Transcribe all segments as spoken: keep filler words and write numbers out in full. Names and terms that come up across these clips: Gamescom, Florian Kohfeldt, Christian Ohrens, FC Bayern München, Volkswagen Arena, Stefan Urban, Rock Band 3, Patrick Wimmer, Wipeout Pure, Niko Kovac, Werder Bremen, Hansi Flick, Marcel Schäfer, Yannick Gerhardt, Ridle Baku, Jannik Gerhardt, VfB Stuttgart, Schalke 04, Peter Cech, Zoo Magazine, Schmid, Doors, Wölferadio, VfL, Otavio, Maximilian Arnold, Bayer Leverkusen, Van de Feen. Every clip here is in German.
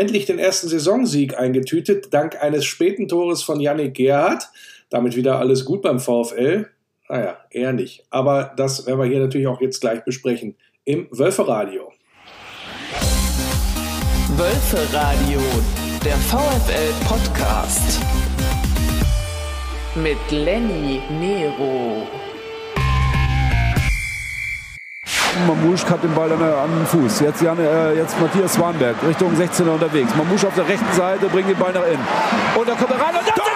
endlich den ersten Saisonsieg eingetütet, dank eines späten Tores von Yannick Gerhardt. Damit wieder alles gut beim VfL. Naja, eher nicht. Aber das werden wir hier natürlich auch jetzt gleich besprechen im Wölferadio. Wölferadio, der VfL-Podcast mit Lenny Nero. Mamouche hat den Ball an den Fuß. Jetzt, Jan, äh, jetzt Mattias Svanberg Richtung sechzehner unterwegs. Mamouche auf der rechten Seite, bringt den Ball nach innen. Und da kommt er rein und da ist er drin!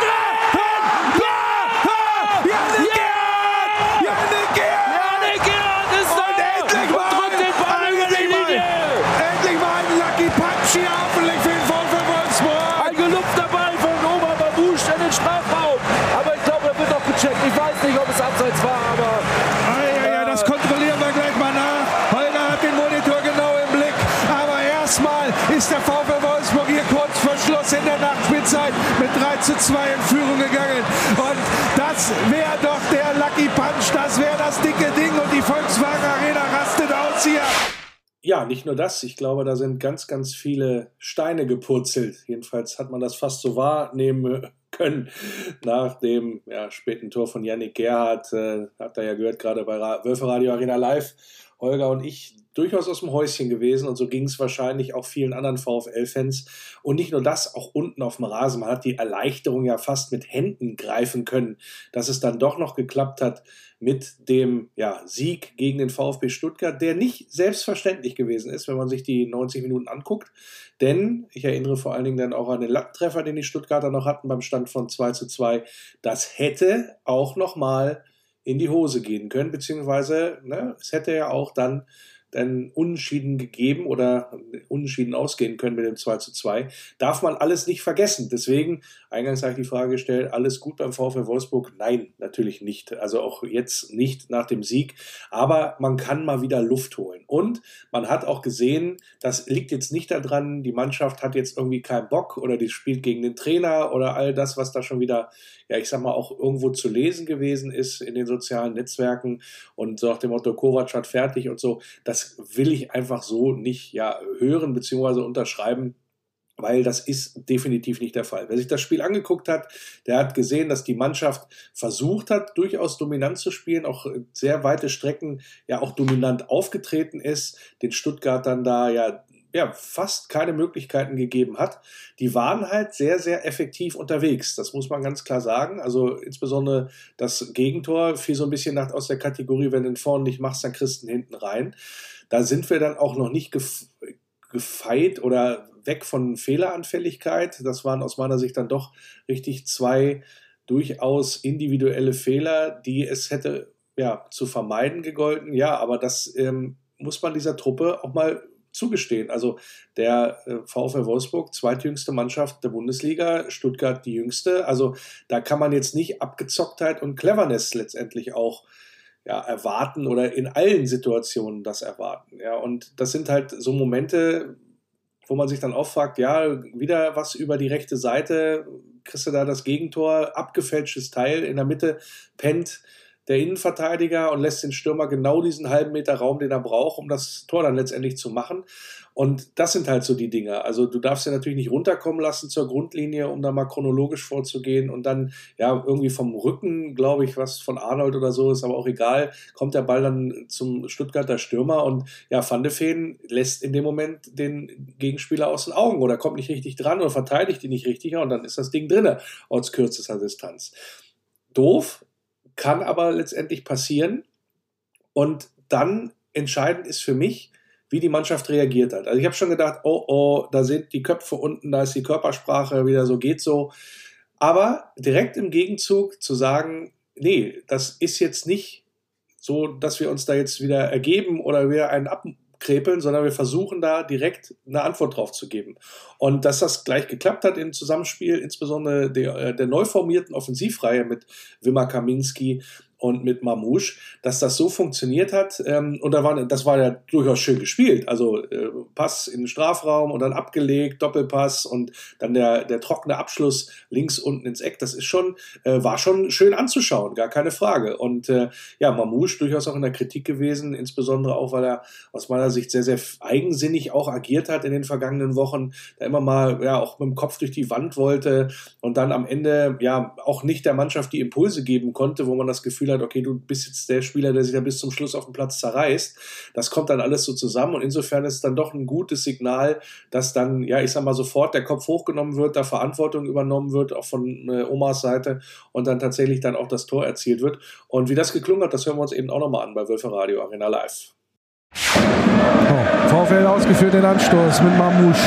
In der Nachspielzeit mit drei zu zwei in Führung gegangen. Und das wäre doch der Lucky Punch, das wäre das dicke Ding und die Volkswagen Arena rastet aus hier. Ja, nicht nur das, ich glaube, da sind ganz, ganz viele Steine gepurzelt. Jedenfalls hat man das fast so wahrnehmen können nach dem ja, späten Tor von Yannick Gerhardt. Äh, habt ihr ja gehört, gerade bei Ra- Wölferadio Arena Live, Holger und ich durchaus aus dem Häuschen gewesen und so ging es wahrscheinlich auch vielen anderen VfL-Fans. Und nicht nur das, auch unten auf dem Rasen. Man hat die Erleichterung ja fast mit Händen greifen können, dass es dann doch noch geklappt hat mit dem ja, Sieg gegen den VfB Stuttgart, der nicht selbstverständlich gewesen ist, wenn man sich die neunzig Minuten anguckt. Denn, ich erinnere vor allen Dingen dann auch an den Lattentreffer, den die Stuttgarter noch hatten beim Stand von zwei zu zwei. Das hätte auch nochmal in die Hose gehen können, beziehungsweise ne, es hätte ja auch dann einen Unentschieden gegeben oder Unentschieden ausgehen können mit dem zwei zu zwei, darf man alles nicht vergessen. Deswegen, eingangs habe ich die Frage gestellt, alles gut beim VfL Wolfsburg? Nein, natürlich nicht. Also auch jetzt nicht nach dem Sieg. Aber man kann mal wieder Luft holen. Und man hat auch gesehen, das liegt jetzt nicht daran, die Mannschaft hat jetzt irgendwie keinen Bock oder die spielt gegen den Trainer oder all das, was da schon wieder, ja ich sag mal, auch irgendwo zu lesen gewesen ist in den sozialen Netzwerken und so nach dem Motto, Kovac hat fertig und so. Das will ich einfach so nicht ja, hören bzw. unterschreiben, weil das ist definitiv nicht der Fall. Wer sich das Spiel angeguckt hat, der hat gesehen, dass die Mannschaft versucht hat, durchaus dominant zu spielen, auch sehr weite Strecken ja auch dominant aufgetreten ist, den Stuttgartern da ja, ja fast keine Möglichkeiten gegeben hat. Die waren halt sehr, sehr effektiv unterwegs, das muss man ganz klar sagen. Also insbesondere das Gegentor fiel so ein bisschen nach aus der Kategorie, wenn du den vorne nicht machst, dann kriegst du ihn hinten rein. Da sind wir dann auch noch nicht gef- gefeit oder weg von Fehleranfälligkeit. Das waren aus meiner Sicht dann doch richtig zwei durchaus individuelle Fehler, die es hätte ja, zu vermeiden gegolten. Ja, aber das ähm, muss man dieser Truppe auch mal zugestehen. Also der VfL Wolfsburg, zweitjüngste Mannschaft der Bundesliga, Stuttgart die jüngste. Also da kann man jetzt nicht Abgezocktheit und Cleverness letztendlich auch ja, erwarten oder in allen Situationen das erwarten. Ja, und das sind halt so Momente, wo man sich dann auch fragt, ja, wieder was über die rechte Seite, kriegst du da das Gegentor, abgefälschtes Teil, in der Mitte pennt der Innenverteidiger und lässt den Stürmer genau diesen halben Meter Raum, den er braucht, um das Tor dann letztendlich zu machen. Und das sind halt so die Dinge. Also du darfst ja natürlich nicht runterkommen lassen zur Grundlinie, um da mal chronologisch vorzugehen und dann ja irgendwie vom Rücken, glaube ich, was von Arnold oder so, ist aber auch egal, kommt der Ball dann zum Stuttgarter Stürmer und ja, Van de Feen lässt in dem Moment den Gegenspieler aus den Augen oder kommt nicht richtig dran oder verteidigt ihn nicht richtig und dann ist das Ding drinne aus kürzester Distanz. Doof, kann aber letztendlich passieren und dann entscheidend ist für mich, wie die Mannschaft reagiert hat. Also ich habe schon gedacht, oh, oh, da sind die Köpfe unten, da ist die Körpersprache wieder so, geht so. Aber direkt im Gegenzug zu sagen, nee, das ist jetzt nicht so, dass wir uns da jetzt wieder ergeben oder wieder einen abkrepeln, sondern wir versuchen da direkt eine Antwort drauf zu geben. Und dass das gleich geklappt hat im Zusammenspiel, insbesondere der, der neu formierten Offensivreihe mit Wimmer, Kaminski und mit Mamouche, dass das so funktioniert hat. Ähm, und da war, das war ja durchaus schön gespielt. Also äh, Pass in den Strafraum und dann abgelegt, Doppelpass und dann der, der trockene Abschluss links unten ins Eck. Das ist schon, äh, war schon schön anzuschauen, gar keine Frage. Und äh, ja, Mamouche durchaus auch in der Kritik gewesen, insbesondere auch, weil er aus meiner Sicht sehr, sehr eigensinnig auch agiert hat in den vergangenen Wochen, da immer mal ja auch mit dem Kopf durch die Wand wollte und dann am Ende ja auch nicht der Mannschaft die Impulse geben konnte, wo man das Gefühl hat, okay, du bist jetzt der Spieler, der sich da bis zum Schluss auf dem Platz zerreißt. Das kommt dann alles so zusammen und insofern ist es dann doch ein gutes Signal, dass dann, ja, ich sag mal, sofort der Kopf hochgenommen wird, da Verantwortung übernommen wird, auch von äh, Omas Seite und dann tatsächlich dann auch das Tor erzielt wird. Und wie das geklungen hat, das hören wir uns eben auch nochmal an bei Wölferadio Arena Live. Oh, VfL ausgeführt den Anstoß mit Mamouche.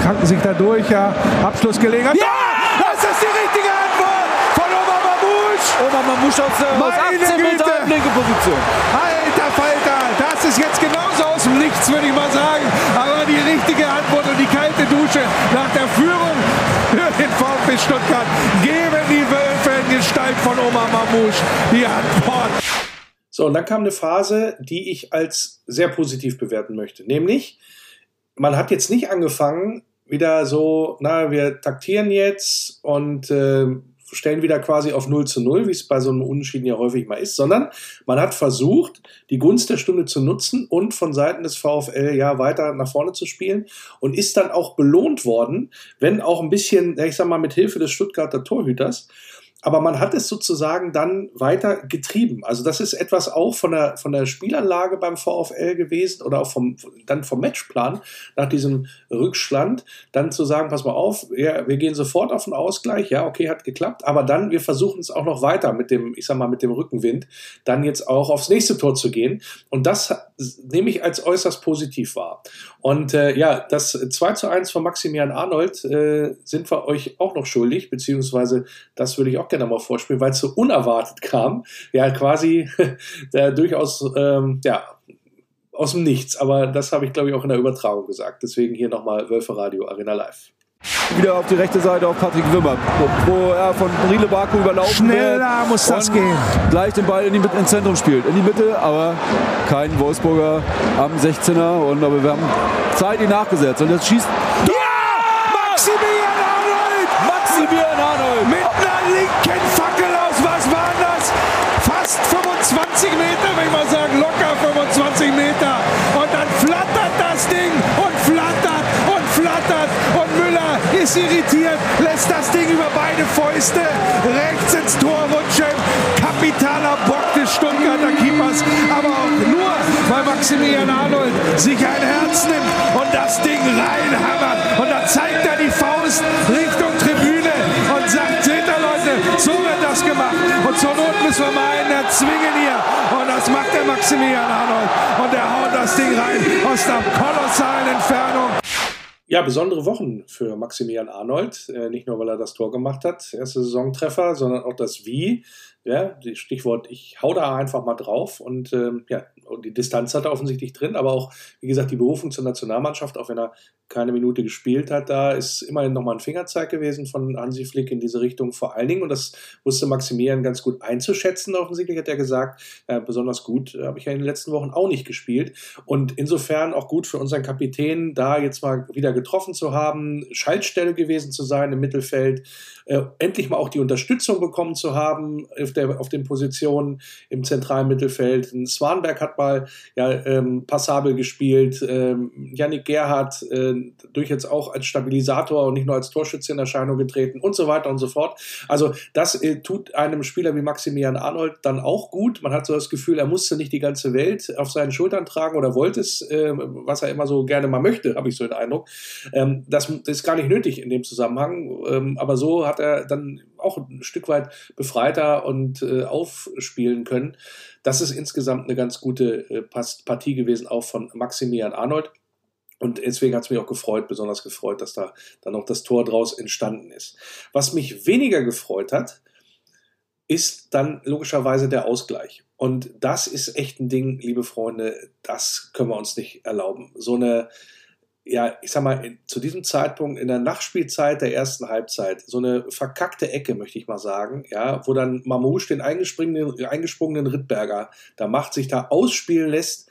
Kranken sich da durch, ja, Abschlussgelegenheit. Ja! Das ist die richtige Antwort von Omar Mamouche. Omar Mamouche aus, äh, aus achtzehn Meter linke Position. Alter Falter, das ist jetzt genauso aus dem Nichts, würde ich mal sagen. Aber die richtige Antwort und die kalte Dusche nach der Führung für den VfB Stuttgart geben die Wölfe in Gestalt von Omar Mamouche die Antwort. So, und dann kam eine Phase, die ich als sehr positiv bewerten möchte. Nämlich, man hat jetzt nicht angefangen, wieder so, na, wir taktieren jetzt und äh, stellen wieder quasi auf null zu null, wie es bei so einem Unentschieden ja häufig mal ist, sondern man hat versucht, die Gunst der Stunde zu nutzen und von Seiten des VfL ja weiter nach vorne zu spielen und ist dann auch belohnt worden, wenn auch ein bisschen, ich sag mal, mit Hilfe des Stuttgarter Torhüters. Aber man hat es sozusagen dann weiter getrieben. Also das ist etwas auch von der, von der Spielanlage beim VfL gewesen oder auch vom, dann vom Matchplan nach diesem Rückstand, dann zu sagen, pass mal auf, ja, wir gehen sofort auf den Ausgleich, ja, okay, hat geklappt, aber dann, wir versuchen es auch noch weiter mit dem, ich sag mal, mit dem Rückenwind, dann jetzt auch aufs nächste Tor zu gehen. Und das nehme ich als äußerst positiv wahr. Und äh, ja, das zwei zu eins von Maximilian Arnold äh, sind wir euch auch noch schuldig, beziehungsweise das würde ich auch gerne mal vorspielen, weil es so unerwartet kam, ja quasi ja, durchaus ähm, ja, aus dem Nichts, aber das habe ich glaube ich auch in der Übertragung gesagt, deswegen hier nochmal Wölferadio Arena Live. Wieder auf die rechte Seite auf Patrick Wimmer, wo er von Ridle Baku überlaufen Schneller wird muss das gehen. Gleich den Ball in die Mitte, ins Zentrum spielt, in die Mitte, aber kein Wolfsburger am sechzehner und aber wir haben Zeit ihn nachgesetzt und jetzt schießt ja! Maximilian Arnold! Maximilian Arnold! Mit linken Fackel aus, was war das? Fast fünfundzwanzig Meter, wenn ich mal sagen, locker fünfundzwanzig Meter. Und dann flattert das Ding und flattert und flattert. Und Müller ist irritiert, lässt das Ding über beide Fäuste rechts ins Tor rutschen. Kapitaler Bock des Stuttgarter Keepers, aber auch nur, weil Maximilian Arnold sich ein Herz nimmt und das Ding reinhammert. Und dann zeigt er die Faust Richtung Tribüne und sagt, so wird das gemacht und zur Not müssen wir mal einen erzwingen hier und das macht der Maximilian Arnold und der haut das Ding rein aus einer kolossalen Entfernung. Ja, besondere Wochen für Maximilian Arnold, nicht nur weil er das Tor gemacht hat, erste Saisontreffer, sondern auch das Wie, ja, Stichwort ich hau da einfach mal drauf und ähm, ja, und die Distanz hat er offensichtlich drin, aber auch, wie gesagt, die Berufung zur Nationalmannschaft, auch wenn er keine Minute gespielt hat, da ist immerhin nochmal ein Fingerzeig gewesen von Hansi Flick in diese Richtung vor allen Dingen und das wusste Maximilian ganz gut einzuschätzen, offensichtlich hat er gesagt, äh, besonders gut äh, habe ich ja in den letzten Wochen auch nicht gespielt und insofern auch gut für unseren Kapitän, da jetzt mal wieder getroffen zu haben, Schaltstelle gewesen zu sein im Mittelfeld, äh, endlich mal auch die Unterstützung bekommen zu haben auf, der, auf den Positionen im zentralen Mittelfeld. Svanberg hat mal ja, ähm, passabel gespielt, ähm, Jannik Gerhardt äh, durch jetzt auch als Stabilisator und nicht nur als Torschütze in Erscheinung getreten und so weiter und so fort. Also das äh, tut einem Spieler wie Maximilian Arnold dann auch gut. Man hat so das Gefühl, er musste nicht die ganze Welt auf seinen Schultern tragen oder wollte es, äh, was er immer so gerne mal möchte, habe ich so den Eindruck. Ähm, das ist gar nicht nötig in dem Zusammenhang, ähm, aber so hat er dann auch ein Stück weit befreiter und äh, aufspielen können. Das ist insgesamt eine ganz gute äh, Partie gewesen, auch von Maximilian Arnold. Und deswegen hat es mich auch gefreut, besonders gefreut, dass da dann auch das Tor draus entstanden ist. Was mich weniger gefreut hat, ist dann logischerweise der Ausgleich. Und das ist echt ein Ding, liebe Freunde, das können wir uns nicht erlauben. So eine ja, ich sag mal, zu diesem Zeitpunkt in der Nachspielzeit der ersten Halbzeit, so eine verkackte Ecke, möchte ich mal sagen, ja, wo dann Mamouche den eingesprungenen, eingesprungenen Rittberger da macht, sich da ausspielen lässt.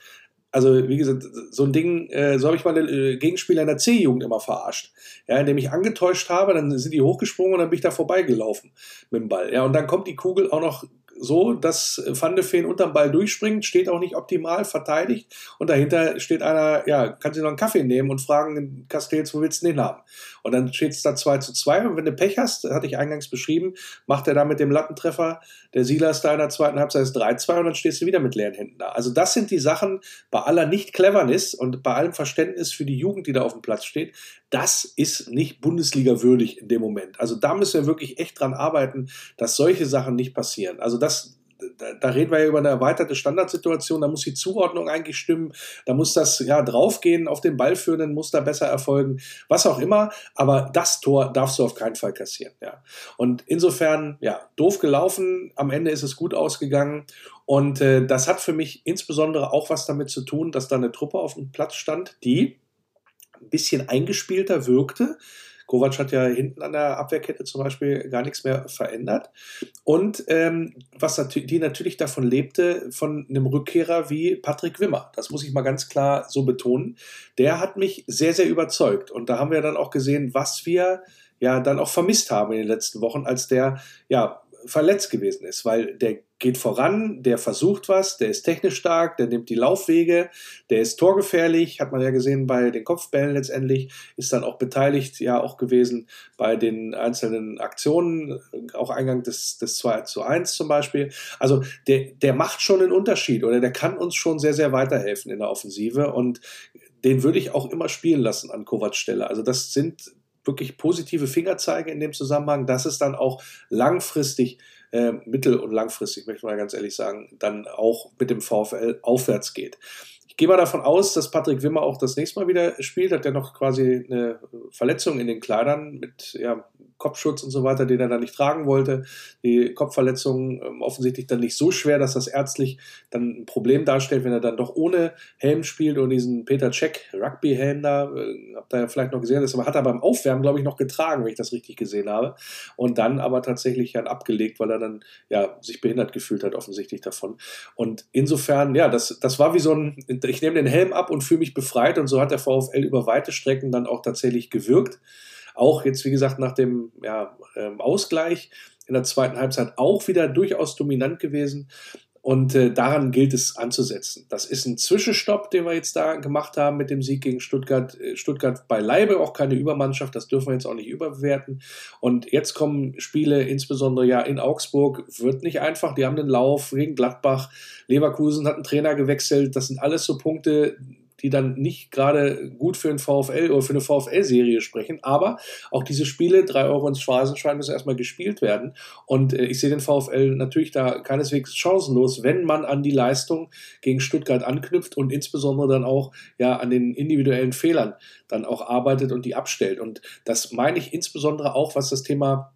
Also, wie gesagt, so ein Ding, äh, so habe ich meine äh, Gegenspieler in der C-Jugend immer verarscht. Ja, indem ich angetäuscht habe, dann sind die hochgesprungen und dann bin ich da vorbeigelaufen mit dem Ball. Ja, und dann kommt die Kugel auch noch so, dass Van de Feen unterm Ball durchspringt, steht auch nicht optimal, verteidigt. Und dahinter steht einer, ja, kann sich noch einen Kaffee nehmen und fragen, Castells, wo willst du den haben? Und dann steht es da zwei zu zwei. Und wenn du Pech hast, hatte ich eingangs beschrieben, macht er da mit dem Lattentreffer der Silas da in der zweiten Halbzeit ist drei zu zwei und dann stehst du wieder mit leeren Händen da. Also das sind die Sachen, bei aller Nicht-Cleverness und bei allem Verständnis für die Jugend, die da auf dem Platz steht, das ist nicht Bundesliga-würdig in dem Moment. Also da müssen wir wirklich echt dran arbeiten, dass solche Sachen nicht passieren. Also das, da, da reden wir ja über eine erweiterte Standardsituation, da muss die Zuordnung eigentlich stimmen, da muss das ja draufgehen auf den Ballführenden, muss da besser erfolgen, was auch immer, aber das Tor darfst du auf keinen Fall kassieren. Ja. Und insofern, ja, doof gelaufen, am Ende ist es gut ausgegangen und äh, das hat für mich insbesondere auch was damit zu tun, dass da eine Truppe auf dem Platz stand, die ein bisschen eingespielter wirkte. Kovac hat ja hinten an der Abwehrkette zum Beispiel gar nichts mehr verändert. Und ähm, was nat- die natürlich davon lebte, von einem Rückkehrer wie Patrick Wimmer. Das muss ich mal ganz klar so betonen. Der hat mich sehr, sehr überzeugt. Und da haben wir dann auch gesehen, was wir ja dann auch vermisst haben in den letzten Wochen, als der ja verletzt gewesen ist, weil der geht voran, der versucht was, der ist technisch stark, der nimmt die Laufwege, der ist torgefährlich, hat man ja gesehen bei den Kopfbällen letztendlich, ist dann auch beteiligt, ja auch gewesen bei den einzelnen Aktionen, auch Eingang des, des zwei zu eins zum Beispiel. Also der, der macht schon einen Unterschied oder der kann uns schon sehr, sehr weiterhelfen in der Offensive und den würde ich auch immer spielen lassen an Kovacs Stelle. Also das sind wirklich positive Fingerzeige in dem Zusammenhang, dass es dann auch langfristig, äh, mittel- und langfristig, möchte man ganz ehrlich sagen, dann auch mit dem VfL aufwärts geht. Ich gehe mal davon aus, dass Patrick Wimmer auch das nächste Mal wieder spielt, hat ja noch quasi eine Verletzung in den Kleidern mit ja, Kopfschutz und so weiter, den er dann nicht tragen wollte. Die Kopfverletzung ähm, offensichtlich dann nicht so schwer, dass das ärztlich dann ein Problem darstellt, wenn er dann doch ohne Helm spielt und diesen Peter Cech Rugby-Helm da, äh, habt ihr ja vielleicht noch gesehen, das hat er beim Aufwärmen, glaube ich, noch getragen, wenn ich das richtig gesehen habe. Und dann aber tatsächlich dann abgelegt, weil er dann ja sich behindert gefühlt hat, offensichtlich davon. Und insofern, ja, das, das war wie so ein, ich nehme den Helm ab und fühle mich befreit und so hat der VfL über weite Strecken dann auch tatsächlich gewirkt. Auch jetzt, wie gesagt, nach dem ja, ähm, Ausgleich in der zweiten Halbzeit auch wieder durchaus dominant gewesen. Und äh, daran gilt es anzusetzen. Das ist ein Zwischenstopp, den wir jetzt da gemacht haben mit dem Sieg gegen Stuttgart. Stuttgart beileibe auch keine Übermannschaft, das dürfen wir jetzt auch nicht überbewerten. Und jetzt kommen Spiele, insbesondere ja in Augsburg, wird nicht einfach. Die haben den Lauf gegen Gladbach, Leverkusen hat einen Trainer gewechselt. Das sind alles so Punkte, die dann nicht gerade gut für den VfL oder für eine VfL-Serie sprechen, aber auch diese Spiele, drei Euro ins Phrasenschwein, müssen erstmal gespielt werden und äh, ich sehe den VfL natürlich da keineswegs chancenlos, wenn man an die Leistung gegen Stuttgart anknüpft und insbesondere dann auch ja an den individuellen Fehlern dann auch arbeitet und die abstellt und das meine ich insbesondere auch, was das Thema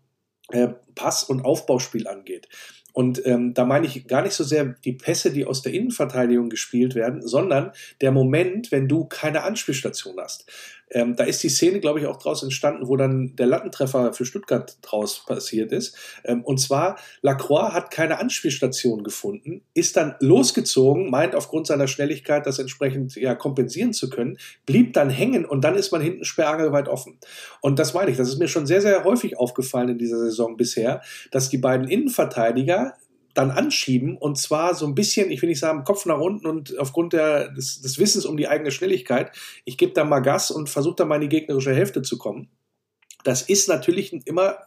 äh, Pass- und Aufbauspiel angeht. Und ähm, da meine ich gar nicht so sehr die Pässe, die aus der Innenverteidigung gespielt werden, sondern der Moment, wenn du keine Anspielstation hast. Ähm, da ist die Szene, glaube ich, auch draus entstanden, wo dann der Lattentreffer für Stuttgart draus passiert ist. Ähm, und zwar, Lacroix hat keine Anspielstation gefunden, ist dann losgezogen, meint aufgrund seiner Schnelligkeit das entsprechend ja, kompensieren zu können, blieb dann hängen und dann ist man hinten sperrangelweit offen. Und das meine ich, das ist mir schon sehr, sehr häufig aufgefallen in dieser Saison bisher, dass die beiden Innenverteidiger dann anschieben und zwar so ein bisschen, ich will nicht sagen, Kopf nach unten und aufgrund der, des, des Wissens um die eigene Schnelligkeit, ich gebe da mal Gas und versuche da mal in die gegnerische Hälfte zu kommen. Das ist natürlich immer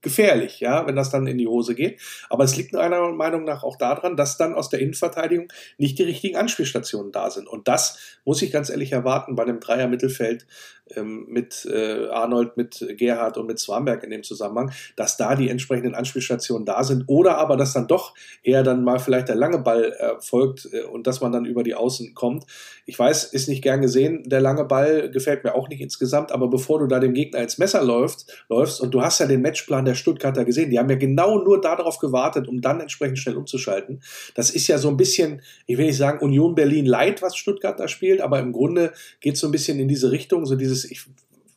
gefährlich, ja, wenn das dann in die Hose geht. Aber es liegt meiner Meinung nach auch daran, dass dann aus der Innenverteidigung nicht die richtigen Anspielstationen da sind. Und das muss ich ganz ehrlich erwarten bei dem Dreier-Mittelfeld ähm, mit äh, Arnold, mit Gerhardt und mit Svanberg in dem Zusammenhang, dass da die entsprechenden Anspielstationen da sind. Oder aber, dass dann doch eher dann mal vielleicht der lange Ball erfolgt äh, äh, und dass man dann über die Außen kommt. Ich weiß, ist nicht gern gesehen. Der lange Ball gefällt mir auch nicht insgesamt. Aber bevor du da dem Gegner ins Messer läufst, läufst und du hast ja den Matchplan der Stuttgarter gesehen. Die haben ja genau nur darauf gewartet, um dann entsprechend schnell umzuschalten. Das ist ja so ein bisschen, ich will nicht sagen Union Berlin light, was Stuttgart da spielt, aber im Grunde geht es so ein bisschen in diese Richtung, so dieses, ich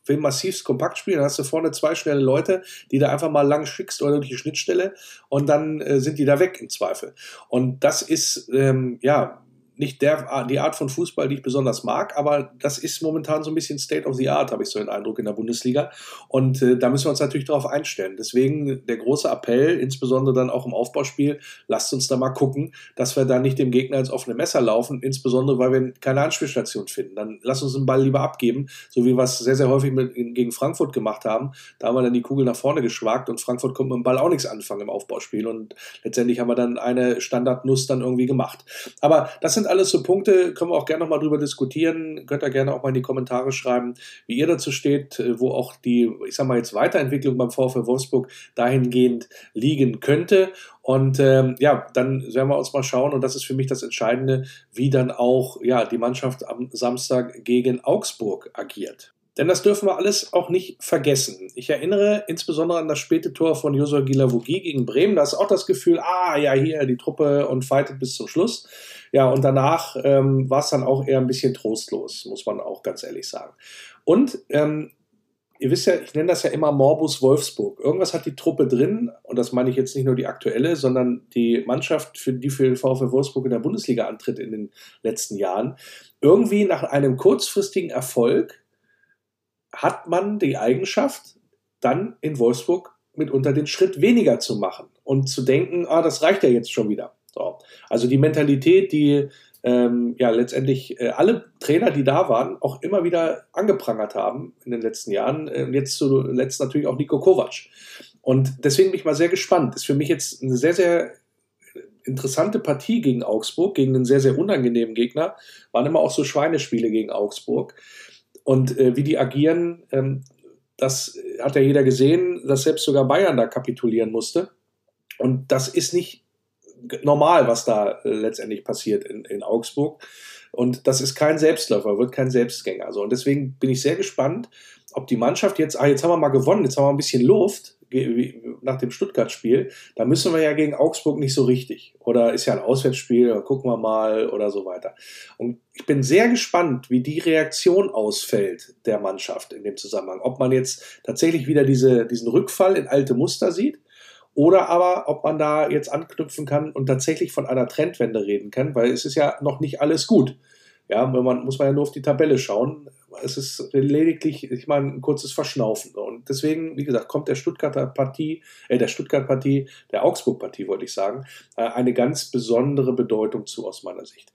will massivst kompakt spielen, dann hast du vorne zwei schnelle Leute, die da einfach mal lang schickst oder durch die Schnittstelle und dann äh, sind die da weg im Zweifel. Und das ist, ähm, ja, nicht der, die Art von Fußball, die ich besonders mag, aber das ist momentan so ein bisschen State of the Art, habe ich so den Eindruck in der Bundesliga. Und äh, da müssen wir uns natürlich darauf einstellen. Deswegen der große Appell, insbesondere dann auch im Aufbauspiel, lasst uns da mal gucken, dass wir da nicht dem Gegner ins offene Messer laufen, insbesondere weil wir keine Anspielstation finden. Dann lasst uns den Ball lieber abgeben, so wie wir es sehr, sehr häufig mit, gegen Frankfurt gemacht haben. Da haben wir dann die Kugel nach vorne geschwagt und Frankfurt konnte mit dem Ball auch nichts anfangen im Aufbauspiel. Und letztendlich haben wir dann eine Standardnuss dann irgendwie gemacht. Aber das sind alles so Punkte, können wir auch gerne nochmal drüber diskutieren, könnt ihr gerne auch mal in die Kommentare schreiben, wie ihr dazu steht, wo auch die, ich sag mal jetzt, Weiterentwicklung beim VfL Wolfsburg dahingehend liegen könnte. Und ähm, ja, dann werden wir uns mal schauen, und das ist für mich das Entscheidende, wie dann auch ja, die Mannschaft am Samstag gegen Augsburg agiert. Denn das dürfen wir alles auch nicht vergessen. Ich erinnere insbesondere an das späte Tor von Josua Gilavogui gegen Bremen. Da ist auch das Gefühl, ah ja, hier die Truppe und fightet bis zum Schluss. Ja, und danach ähm, war es dann auch eher ein bisschen trostlos, muss man auch ganz ehrlich sagen. Und ähm, ihr wisst ja, ich nenne das ja immer Morbus Wolfsburg. Irgendwas hat die Truppe drin, und das meine ich jetzt nicht nur die aktuelle, sondern die Mannschaft, für die für den VfL Wolfsburg in der Bundesliga antritt in den letzten Jahren. Irgendwie nach einem kurzfristigen Erfolg hat man die Eigenschaft, dann in Wolfsburg mitunter den Schritt weniger zu machen und zu denken, ah, das reicht ja jetzt schon wieder. So. Also die Mentalität, die ähm, ja letztendlich äh, alle Trainer, die da waren, auch immer wieder angeprangert haben in den letzten Jahren. Äh, jetzt zuletzt natürlich auch Niko Kovac. Und deswegen bin ich mal sehr gespannt. Das ist für mich jetzt eine sehr, sehr interessante Partie gegen Augsburg, gegen einen sehr, sehr unangenehmen Gegner. Waren immer auch so Schweinespiele gegen Augsburg. Und äh, wie die agieren, ähm, das hat ja jeder gesehen, dass selbst sogar Bayern da kapitulieren musste. Und das ist nicht normal, was da äh, letztendlich passiert in, in Augsburg. Und das ist kein Selbstläufer, wird kein Selbstgänger. Also, und deswegen bin ich sehr gespannt, ob die Mannschaft jetzt, ah, jetzt haben wir mal gewonnen, jetzt haben wir ein bisschen Luft nach dem Stuttgart-Spiel, da müssen wir ja gegen Augsburg nicht so richtig. Oder ist ja ein Auswärtsspiel, oder gucken wir mal oder so weiter. Und ich bin sehr gespannt, wie die Reaktion ausfällt der Mannschaft in dem Zusammenhang. Ob man jetzt tatsächlich wieder diese, diesen Rückfall in alte Muster sieht oder aber, ob man da jetzt anknüpfen kann und tatsächlich von einer Trendwende reden kann, weil es ist ja noch nicht alles gut. Ja, wenn man, muss man ja nur auf die Tabelle schauen. Es ist lediglich, ich meine, ein kurzes Verschnaufen. Und deswegen, wie gesagt, kommt der Stuttgarter Partie, äh, der Stuttgart-Partie, der Augsburg-Partie, wollte ich sagen, eine ganz besondere Bedeutung zu, aus meiner Sicht.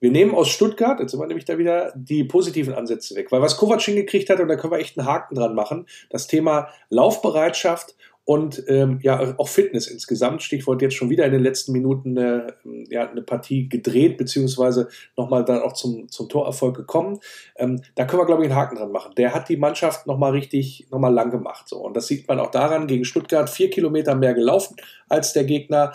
Wir nehmen aus Stuttgart, jetzt sind wir nämlich da wieder, die positiven Ansätze weg. Weil was Kovac hingekriegt hat, und da können wir echt einen Haken dran machen, das Thema Laufbereitschaft und ähm, ja auch Fitness insgesamt, Stichwort jetzt schon wieder in den letzten Minuten äh, ja, eine Partie gedreht, beziehungsweise nochmal dann auch zum, zum Torerfolg gekommen. Ähm, da können wir, glaube ich, einen Haken dran machen. Der hat die Mannschaft nochmal richtig, nochmal lang gemacht. So. Und das sieht man auch daran, gegen Stuttgart vier Kilometer mehr gelaufen als der Gegner.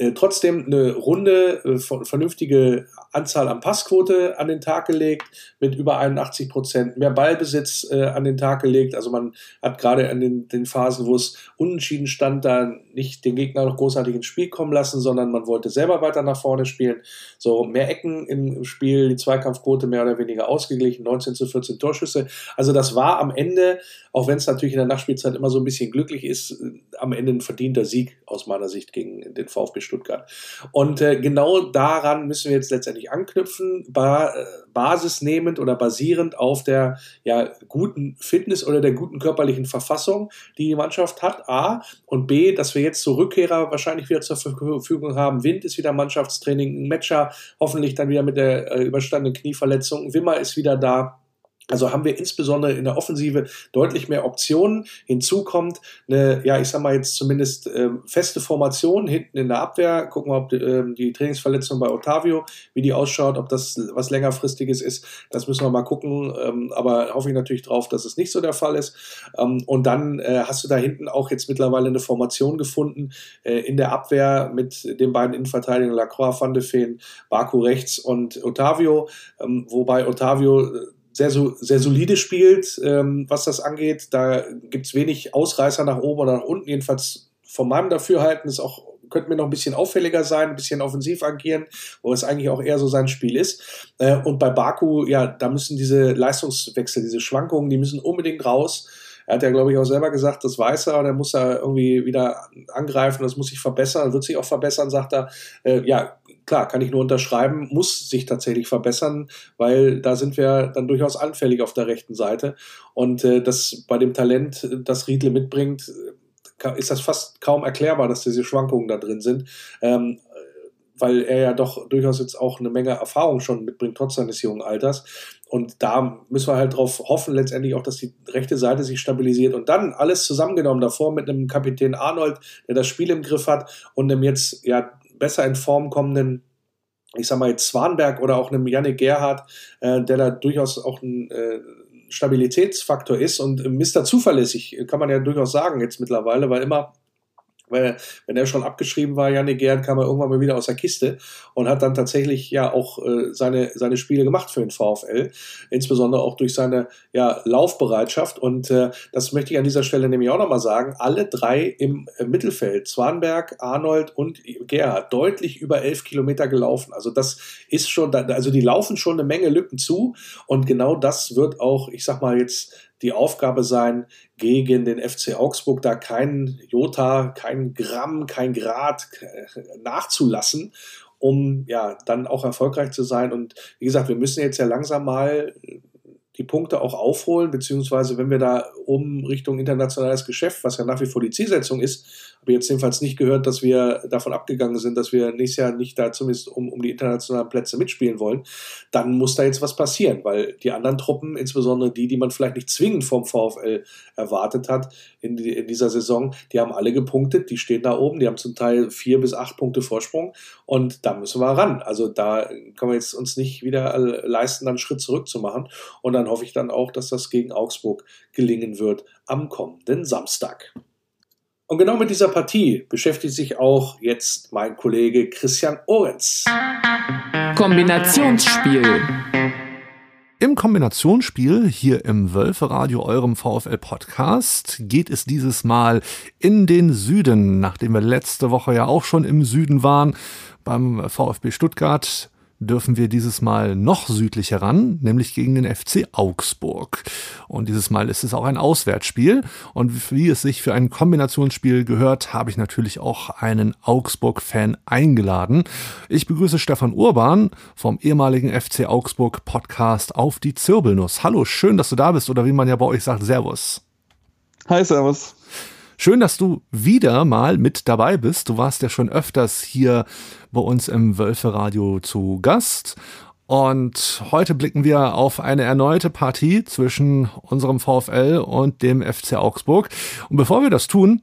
Äh, trotzdem eine runde, äh, vernünftige Anzahl an Passquote an den Tag gelegt, mit über einundachtzig Prozent mehr Ballbesitz äh, an den Tag gelegt. Also man hat gerade an den, den Phasen, wo es unentschieden stand, da nicht den Gegner noch großartig ins Spiel kommen lassen, sondern man wollte selber weiter nach vorne spielen. So mehr Ecken im Spiel, die Zweikampfquote mehr oder weniger ausgeglichen, neunzehn zu vierzehn Torschüsse. Also das war am Ende, auch wenn es natürlich in der Nachspielzeit immer so ein bisschen glücklich ist, äh, am Ende ein verdienter Sieg aus meiner Sicht gegen den VfB Stuttgart. Und äh, genau daran müssen wir jetzt letztendlich anknüpfen, ba äh, basisnehmend oder basierend auf der ja, guten Fitness oder der guten körperlichen Verfassung, die die Mannschaft hat, A, und B, dass wir jetzt so Rückkehrer wahrscheinlich wieder zur Verfügung haben. Wind ist wieder Mannschaftstraining, ein Matcher, hoffentlich dann wieder mit der äh, überstandenen Knieverletzung, Wimmer ist wieder da. Also haben wir insbesondere in der Offensive deutlich mehr Optionen. Hinzu kommt eine, ja, ich sag mal jetzt zumindest äh, feste Formation hinten in der Abwehr. Gucken wir, ob die, äh, die Trainingsverletzung bei Otavio, wie die ausschaut, ob das was längerfristiges ist. Das müssen wir mal gucken. Ähm, aber hoffe ich natürlich drauf, dass es nicht so der Fall ist. Ähm, und dann äh, hast du da hinten auch jetzt mittlerweile eine Formation gefunden äh, in der Abwehr mit den beiden Innenverteidigern Lacroix, Van de Feen, Baku rechts und Otavio. Ähm, wobei Otavio äh, sehr, sehr solide spielt, ähm, was das angeht. Da gibt es wenig Ausreißer nach oben oder nach unten. Jedenfalls von meinem Dafürhalten ist auch, könnte mir noch ein bisschen auffälliger sein, ein bisschen offensiv agieren, wo es eigentlich auch eher so sein Spiel ist. Äh, und bei Baku, ja, da müssen diese Leistungswechsel, diese Schwankungen, die müssen unbedingt raus. Er hat ja, glaube ich, auch selber gesagt, das weiß er, und er muss da irgendwie wieder angreifen, das muss sich verbessern, wird sich auch verbessern, sagt er. Äh, ja, klar, kann ich nur unterschreiben, muss sich tatsächlich verbessern, weil da sind wir dann durchaus anfällig auf der rechten Seite. Und äh, das bei dem Talent, das Ridle mitbringt, ist das fast kaum erklärbar, dass diese Schwankungen da drin sind, ähm, weil er ja doch durchaus jetzt auch eine Menge Erfahrung schon mitbringt, trotz seines jungen Alters. Und da müssen wir halt drauf hoffen, letztendlich auch, dass die rechte Seite sich stabilisiert. Und dann alles zusammengenommen davor mit einem Kapitän Arnold, der das Spiel im Griff hat, und einem jetzt ja besser in Form kommenden, ich sag mal jetzt Svanberg oder auch einem Jannik Gerhardt, äh, der da durchaus auch ein äh, Stabilitätsfaktor ist und Mister Zuverlässig, kann man ja durchaus sagen jetzt mittlerweile, weil immer, weil, wenn er schon abgeschrieben war, Jannik Gerhardt, kam er irgendwann mal wieder aus der Kiste und hat dann tatsächlich ja auch äh, seine, seine Spiele gemacht für den VfL, insbesondere auch durch seine ja, Laufbereitschaft. Und äh, das möchte ich an dieser Stelle nämlich auch nochmal sagen, alle drei im äh, Mittelfeld, Svanberg, Arnold und Gerhardt, deutlich über elf Kilometer gelaufen. Also das ist schon, also die laufen schon eine Menge Lücken zu, und genau das wird auch, ich sag mal jetzt, die Aufgabe sein, gegen den F C Augsburg da keinen Jota, keinen Gramm, kein Grad nachzulassen, um ja dann auch erfolgreich zu sein. Und wie gesagt, wir müssen jetzt ja langsam mal die Punkte auch aufholen, beziehungsweise wenn wir da oben Richtung internationales Geschäft, was ja nach wie vor die Zielsetzung ist, habe ich jetzt jedenfalls nicht gehört, dass wir davon abgegangen sind, dass wir nächstes Jahr nicht da zumindest um, um die internationalen Plätze mitspielen wollen, dann muss da jetzt was passieren, weil die anderen Truppen, insbesondere die, die man vielleicht nicht zwingend vom VfL erwartet hat in, die, in dieser Saison, die haben alle gepunktet, die stehen da oben, die haben zum Teil vier bis acht Punkte Vorsprung, und da müssen wir ran. Also da können wir jetzt uns nicht wieder leisten, dann einen Schritt zurück zu machen, und dann hoffe ich dann auch, dass das gegen Augsburg gelingen wird am kommenden Samstag. Und genau mit dieser Partie beschäftigt sich auch jetzt mein Kollege Christian Ohrens. Kombinationsspiel. Im Kombinationsspiel hier im Wölferadio, eurem VfL-Podcast, geht es dieses Mal in den Süden, nachdem wir letzte Woche ja auch schon im Süden waren beim VfB Stuttgart. Dürfen wir dieses Mal noch südlicher ran, nämlich gegen den F C Augsburg. Und dieses Mal ist es auch ein Auswärtsspiel. Und wie es sich für ein Kombinationsspiel gehört, habe ich natürlich auch einen Augsburg-Fan eingeladen. Ich begrüße Stefan Urban vom ehemaligen F C Augsburg-Podcast Auf die Zirbelnuss. Hallo, schön, dass du da bist, oder wie man ja bei euch sagt, Servus. Hi, Servus. Schön, dass du wieder mal mit dabei bist. Du warst ja schon öfters hier bei uns im Wölferadio zu Gast. Und heute blicken wir auf eine erneute Partie zwischen unserem VfL und dem F C Augsburg. Und bevor wir das tun,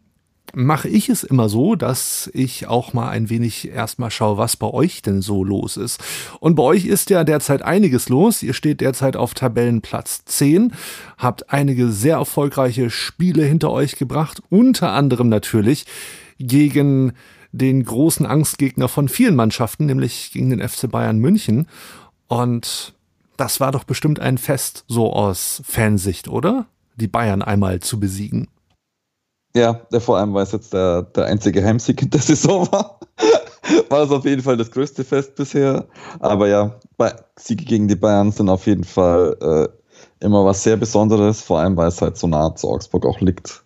mache ich es immer so, dass ich auch mal ein wenig erstmal schaue, was bei euch denn so los ist. Und bei euch ist ja derzeit einiges los. Ihr steht derzeit auf Tabellenplatz zehn, habt einige sehr erfolgreiche Spiele hinter euch gebracht, unter anderem natürlich gegen den großen Angstgegner von vielen Mannschaften, nämlich gegen den F C Bayern München. Und das war doch bestimmt ein Fest, so aus Fansicht, oder? Die Bayern einmal zu besiegen. Ja, vor allem, weil es jetzt der, der einzige Heimsieg in der Saison war, war es auf jeden Fall das größte Fest bisher. Aber ja, Siege gegen die Bayern sind auf jeden Fall äh, immer was sehr Besonderes, vor allem, weil es halt so nah zu Augsburg auch liegt.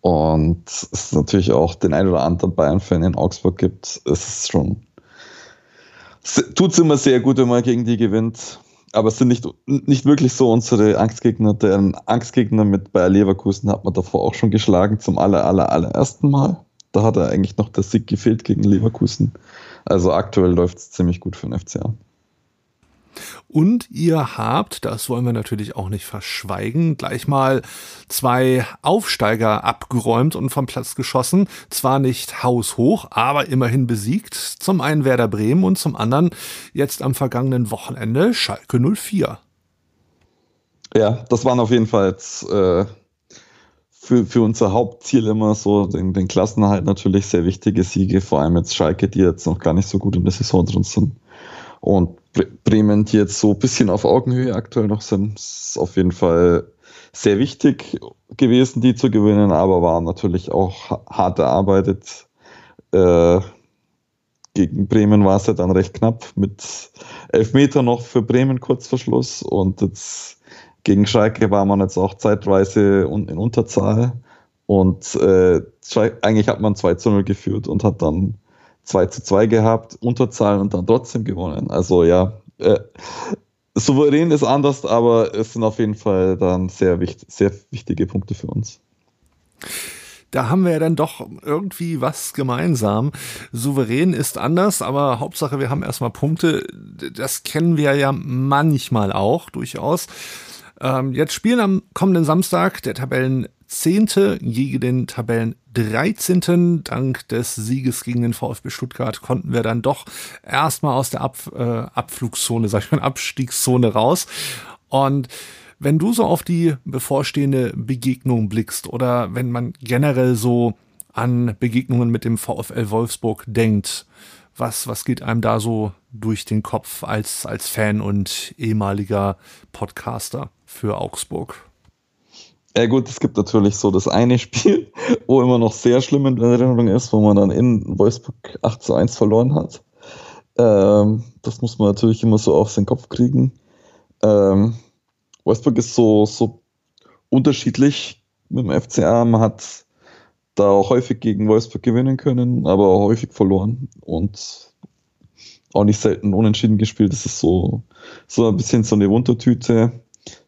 Und es natürlich auch den ein oder anderen Bayern-Fan in Augsburg gibt. Es ist schon, tut es immer sehr gut, wenn man gegen die gewinnt. Aber es sind nicht, nicht wirklich so unsere Angstgegner. Den Angstgegner mit Bayer Leverkusen hat man davor auch schon geschlagen, zum aller, aller, allerersten Mal. Da hat er eigentlich noch der Sieg gefehlt gegen Leverkusen. Also aktuell läuft es ziemlich gut für den F C A. Und ihr habt, das wollen wir natürlich auch nicht verschweigen, gleich mal zwei Aufsteiger abgeräumt und vom Platz geschossen. Zwar nicht haushoch, aber immerhin besiegt. Zum einen Werder Bremen und zum anderen jetzt am vergangenen Wochenende Schalke null vier. Ja, das waren auf jeden Fall jetzt, äh, für, für unser Hauptziel immer so den, den Klassenerhalt natürlich sehr wichtige Siege. Vor allem jetzt Schalke, die jetzt noch gar nicht so gut in der Saison drin sind. Und Bremen, die jetzt so ein bisschen auf Augenhöhe aktuell noch sind, ist auf jeden Fall sehr wichtig gewesen, die zu gewinnen, aber war natürlich auch hart erarbeitet. Äh, gegen Bremen war es ja dann recht knapp mit Elfmeter noch für Bremen kurz vor Schluss, und jetzt gegen Schalke war man jetzt auch zeitweise in Unterzahl, und äh, eigentlich hat man zwei zu null geführt und hat dann zwei zu zwei gehabt, Unterzahl und dann trotzdem gewonnen. Also ja, äh, souverän ist anders, aber es sind auf jeden Fall dann sehr, wichtig, sehr wichtige Punkte für uns. Da haben wir ja dann doch irgendwie was gemeinsam. Souverän ist anders, aber Hauptsache wir haben erstmal Punkte. Das kennen wir ja manchmal auch durchaus. Ähm, jetzt spielen am kommenden Samstag der Tabellen Zehnte gegen den Tabellen Dreizehnten. Dank des Sieges gegen den VfB Stuttgart konnten wir dann doch erstmal aus der Ab, äh, Abflugszone, sag ich mal, Abstiegszone raus. Und wenn du so auf die bevorstehende Begegnung blickst oder wenn man generell so an Begegnungen mit dem VfL Wolfsburg denkt, was, was geht einem da so durch den Kopf als, als Fan und ehemaliger Podcaster für Augsburg? Ja gut, es gibt natürlich so das eine Spiel, wo immer noch sehr schlimm in Erinnerung ist, wo man dann in Wolfsburg acht zu eins verloren hat. Ähm, das muss man natürlich immer so auf den Kopf kriegen. Ähm, Wolfsburg ist so, so unterschiedlich mit dem F C A. Man hat da auch häufig gegen Wolfsburg gewinnen können, aber auch häufig verloren und auch nicht selten unentschieden gespielt. Das ist so, so ein bisschen so eine Wundertüte.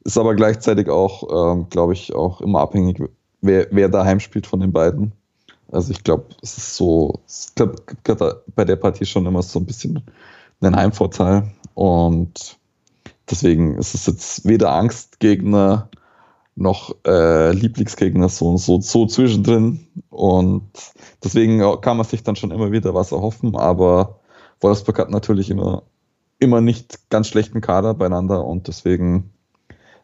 Ist aber gleichzeitig auch, ähm, glaube ich, auch immer abhängig, wer, wer daheim spielt von den beiden. Also ich glaube, es ist so, ich glaube, bei der Partie schon immer so ein bisschen einen Heimvorteil. Und deswegen ist es jetzt weder Angstgegner noch äh, Lieblingsgegner, so, so, so zwischendrin. Und deswegen kann man sich dann schon immer wieder was erhoffen. Aber Wolfsburg hat natürlich immer, immer nicht ganz schlechten Kader beieinander und deswegen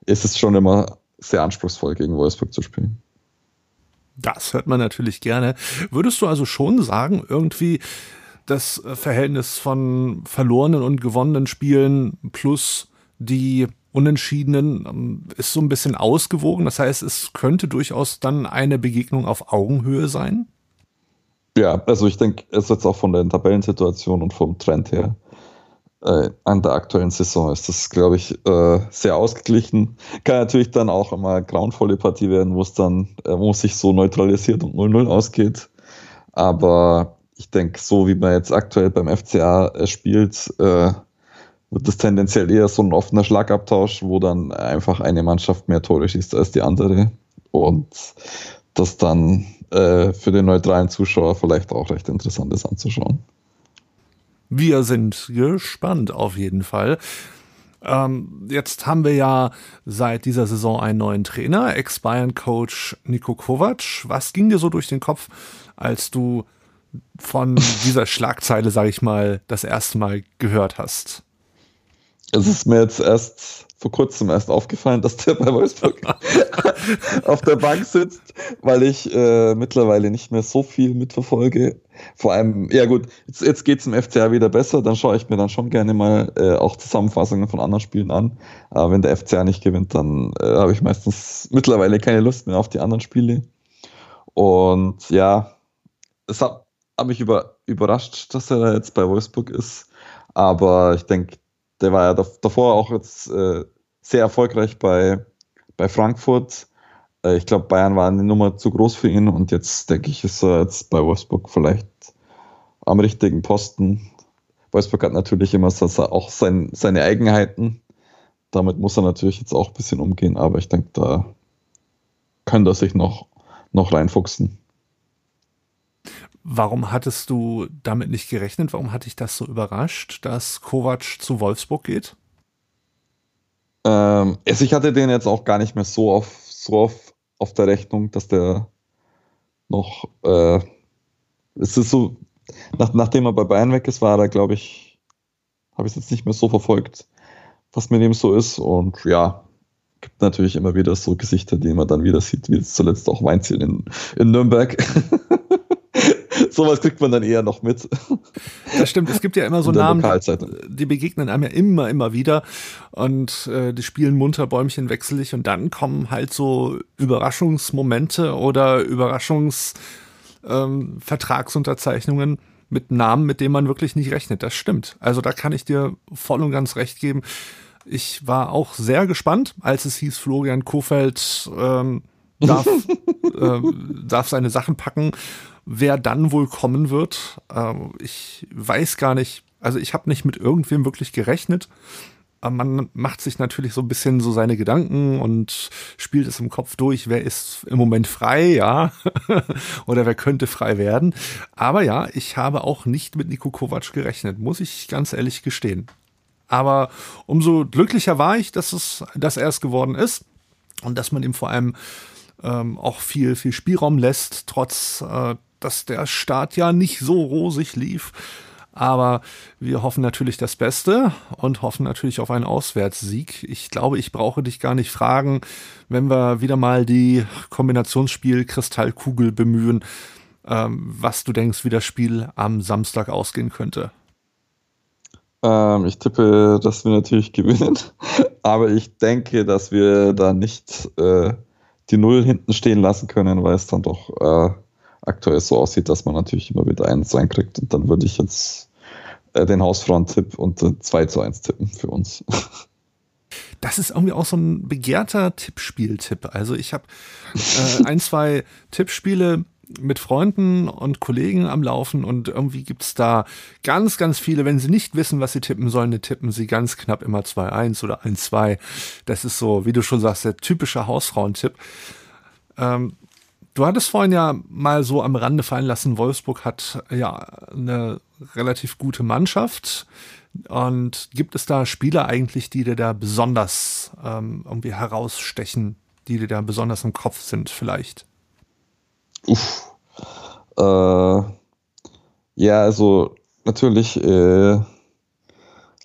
ist es schon immer sehr anspruchsvoll, gegen Wolfsburg zu spielen. Das hört man natürlich gerne. Würdest du also schon sagen, irgendwie das Verhältnis von verlorenen und gewonnenen Spielen plus die Unentschiedenen ist so ein bisschen ausgewogen? Das heißt, es könnte durchaus dann eine Begegnung auf Augenhöhe sein? Ja, also ich denke, es ist jetzt auch von der Tabellensituation und vom Trend her an der aktuellen Saison ist das, glaube ich, sehr ausgeglichen. Kann natürlich dann auch immer eine grauenvolle Partie werden, wo es dann, wo es sich so neutralisiert und null null ausgeht. Aber ich denke, so wie man jetzt aktuell beim F C A spielt, wird das tendenziell eher so ein offener Schlagabtausch, wo dann einfach eine Mannschaft mehr Tore schießt als die andere. Und das dann für den neutralen Zuschauer vielleicht auch recht interessant ist anzuschauen. Wir sind gespannt auf jeden Fall. Ähm, jetzt haben wir ja seit dieser Saison einen neuen Trainer, Ex-Bayern-Coach Niko Kovac. Was ging dir so durch den Kopf, als du von dieser Schlagzeile, sage ich mal, das erste Mal gehört hast? Es ist mir jetzt erst vor kurzem erst aufgefallen, dass der bei Wolfsburg auf der Bank sitzt, weil ich äh, mittlerweile nicht mehr so viel mitverfolge. Vor allem, ja gut, jetzt, jetzt geht es im F C A wieder besser, dann schaue ich mir dann schon gerne mal äh, auch Zusammenfassungen von anderen Spielen an. Aber wenn der F C A nicht gewinnt, dann äh, habe ich meistens mittlerweile keine Lust mehr auf die anderen Spiele. Und ja, es hat, hat mich über, überrascht, dass er da jetzt bei Wolfsburg ist. Aber ich denke, der war ja davor auch jetzt äh, sehr erfolgreich bei, bei Frankfurt. Äh, ich glaube, Bayern war eine Nummer zu groß für ihn und jetzt, denke ich, ist er jetzt bei Wolfsburg vielleicht am richtigen Posten. Wolfsburg hat natürlich immer auch sein, seine Eigenheiten. Damit muss er natürlich jetzt auch ein bisschen umgehen, aber ich denke, da könnte er sich noch, noch reinfuchsen. Warum hattest du damit nicht gerechnet? Warum hat dich das so überrascht, dass Kovac zu Wolfsburg geht? Ähm, also ich hatte den jetzt auch gar nicht mehr so auf, so auf, auf der Rechnung, dass der noch äh, es ist so, nach, nachdem er bei Bayern weg ist, war er, glaube ich, habe ich es jetzt nicht mehr so verfolgt, was mit ihm so ist. Und ja, gibt natürlich immer wieder so Gesichter, die man dann wieder sieht, wie jetzt zuletzt auch Weinziel in, in Nürnberg. Sowas kriegt man dann eher noch mit. Das stimmt, es gibt ja immer so Namen, die begegnen einem ja immer, immer wieder und äh, die spielen munter Bäumchen wechselig und dann kommen halt so Überraschungsmomente oder Überraschungsvertragsunterzeichnungen ähm, mit Namen, mit denen man wirklich nicht rechnet. Das stimmt. Also da kann ich dir voll und ganz recht geben. Ich war auch sehr gespannt, als es hieß, Florian Kohfeldt ähm, darf, äh, darf seine Sachen packen, wer dann wohl kommen wird. Ähm, ich weiß gar nicht, also ich habe nicht mit irgendwem wirklich gerechnet. Aber man macht sich natürlich so ein bisschen so seine Gedanken und spielt es im Kopf durch, wer ist im Moment frei, ja, oder wer könnte frei werden. Aber ja, ich habe auch nicht mit Niko Kovac gerechnet, muss ich ganz ehrlich gestehen. Aber umso glücklicher war ich, dass es, dass er es geworden ist und dass man ihm vor allem ähm, auch viel, viel Spielraum lässt, trotz, äh, dass der Start ja nicht so rosig lief. Aber wir hoffen natürlich das Beste und hoffen natürlich auf einen Auswärtssieg. Ich glaube, ich brauche dich gar nicht fragen, wenn wir wieder mal die Kombinationsspiel-Kristallkugel bemühen, ähm, was du denkst, wie das Spiel am Samstag ausgehen könnte. Ich tippe, dass wir natürlich gewinnen, aber ich denke, dass wir da nicht äh, die Null hinten stehen lassen können, weil es dann doch äh, aktuell so aussieht, dass man natürlich immer mit eins reinkriegt und dann würde ich jetzt äh, den Hausfrauentipp und äh, zwei zu eins tippen für uns. Das ist irgendwie auch so ein begehrter Tippspieltipp. Also ich habe äh, ein, zwei Tippspiele mit Freunden und Kollegen am Laufen und irgendwie gibt es da ganz, ganz viele, wenn sie nicht wissen, was sie tippen sollen, dann tippen sie ganz knapp immer zwei eins oder eins zwei. Das ist so, wie du schon sagst, der typische Hausfrauentipp. Ähm, du hattest vorhin ja mal so am Rande fallen lassen, Wolfsburg hat ja eine relativ gute Mannschaft und gibt es da Spieler eigentlich, die dir da besonders ähm, irgendwie herausstechen, die dir da besonders im Kopf sind vielleicht? Uff. Äh, ja, also natürlich äh,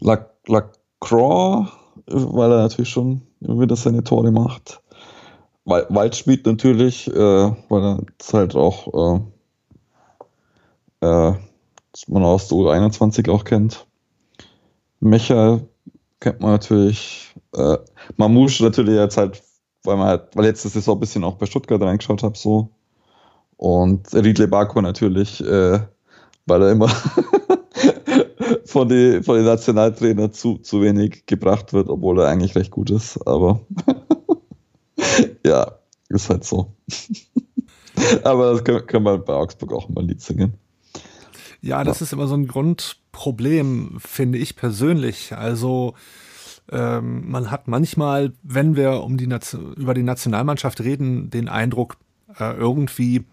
Lacroix, weil er natürlich schon wieder seine Tore macht. Waldschmied natürlich, äh, weil er jetzt halt auch äh, äh, man aus der U einundzwanzig auch kennt. Michael kennt man natürlich. Äh, Mamouche natürlich jetzt halt, weil man halt, weil letztes Jahr so ein bisschen auch bei Stuttgart reingeschaut habe, so. Und Ridle Baku natürlich, äh, weil er immer von, die, von den Nationaltrainern zu, zu wenig gebracht wird, obwohl er eigentlich recht gut ist. Aber ja, ist halt so. Aber das kann, kann man bei Augsburg auch mal ein Lied singen. Ja, das ja. ist immer so ein Grundproblem, finde ich persönlich. Also ähm, man hat manchmal, wenn wir um die Nation, über die Nationalmannschaft reden, den Eindruck, äh, irgendwie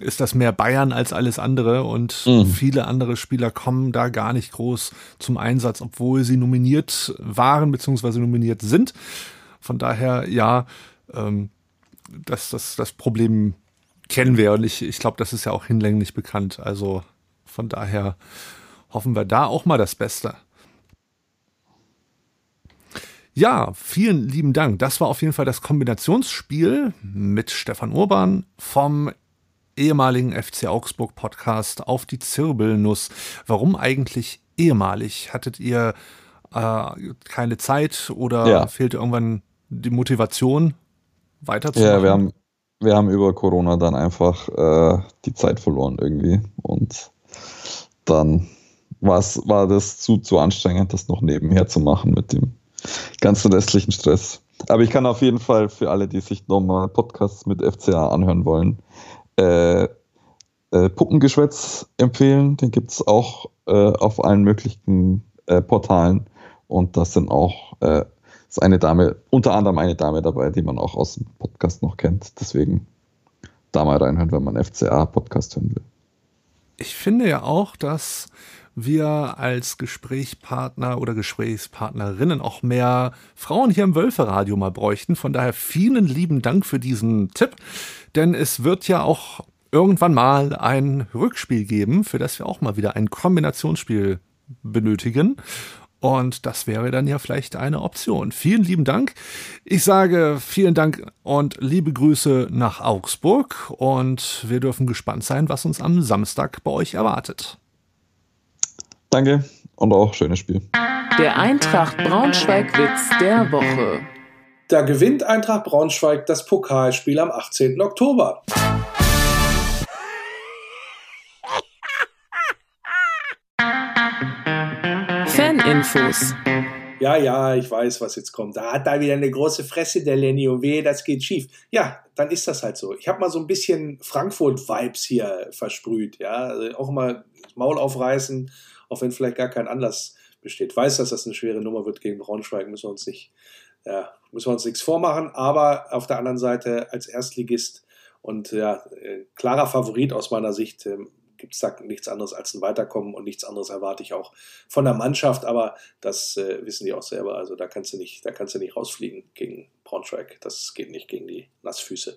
ist das mehr Bayern als alles andere und mhm. viele andere Spieler kommen da gar nicht groß zum Einsatz, obwohl sie nominiert waren bzw. nominiert sind. Von daher, ja, ähm, das, das, das Problem kennen wir und ich, ich glaube, das ist ja auch hinlänglich bekannt. Also von daher hoffen wir da auch mal das Beste. Ja, vielen lieben Dank. Das war auf jeden Fall das Kombinationsspiel mit Stefan Urban vom ehemaligen F C Augsburg Podcast auf die Zirbelnuss. Warum eigentlich ehemalig? Hattet ihr äh, keine Zeit oder ja. fehlte irgendwann die Motivation weiterzumachen? Ja, wir haben, wir haben über Corona dann einfach äh, die Zeit verloren irgendwie und dann war das zu, zu anstrengend, das noch nebenher zu machen mit dem ganzen restlichen Stress. Aber ich kann auf jeden Fall für alle, die sich nochmal Podcasts mit F C A anhören wollen, Äh, äh, Puppengeschwätz empfehlen. Den gibt es auch äh, auf allen möglichen äh, Portalen. Und das sind auch äh, ist eine Dame, unter anderem eine Dame dabei, die man auch aus dem Podcast noch kennt. Deswegen da mal reinhören, wenn man F C A-Podcast hören will. Ich finde ja auch, dass wir als Gesprächspartner oder Gesprächspartnerinnen auch mehr Frauen hier im Wölferadio mal bräuchten. Von daher vielen lieben Dank für diesen Tipp, denn es wird ja auch irgendwann mal ein Rückspiel geben, für das wir auch mal wieder ein Kombinationsspiel benötigen. Und das wäre dann ja vielleicht eine Option. Vielen lieben Dank. Ich sage vielen Dank und liebe Grüße nach Augsburg. Und wir dürfen gespannt sein, was uns am Samstag bei euch erwartet. Danke und auch schönes Spiel. Der Eintracht Braunschweig-Witz der Woche. Da gewinnt Eintracht Braunschweig das Pokalspiel am achtzehnten Oktober. Faninfos. Ja, ja, ich weiß, was jetzt kommt. Da hat da wieder eine große Fresse der Lenny und weh, das geht schief. Ja, dann ist das halt so. Ich habe mal so ein bisschen Frankfurt-Vibes hier versprüht. Ja, also auch mal das Maul aufreißen, auch wenn vielleicht gar kein Anlass besteht. Ich weiß, dass das eine schwere Nummer wird gegen Braunschweig, müssen wir uns nicht, ja, müssen wir uns nichts vormachen. Aber auf der anderen Seite als Erstligist und ja, klarer Favorit aus meiner Sicht, gibt es da nichts anderes als ein Weiterkommen und nichts anderes erwarte ich auch von der Mannschaft, aber das äh, wissen die auch selber, also da kannst du nicht, da kannst du nicht rausfliegen gegen Braunschweig, das geht nicht gegen die Nassfüße.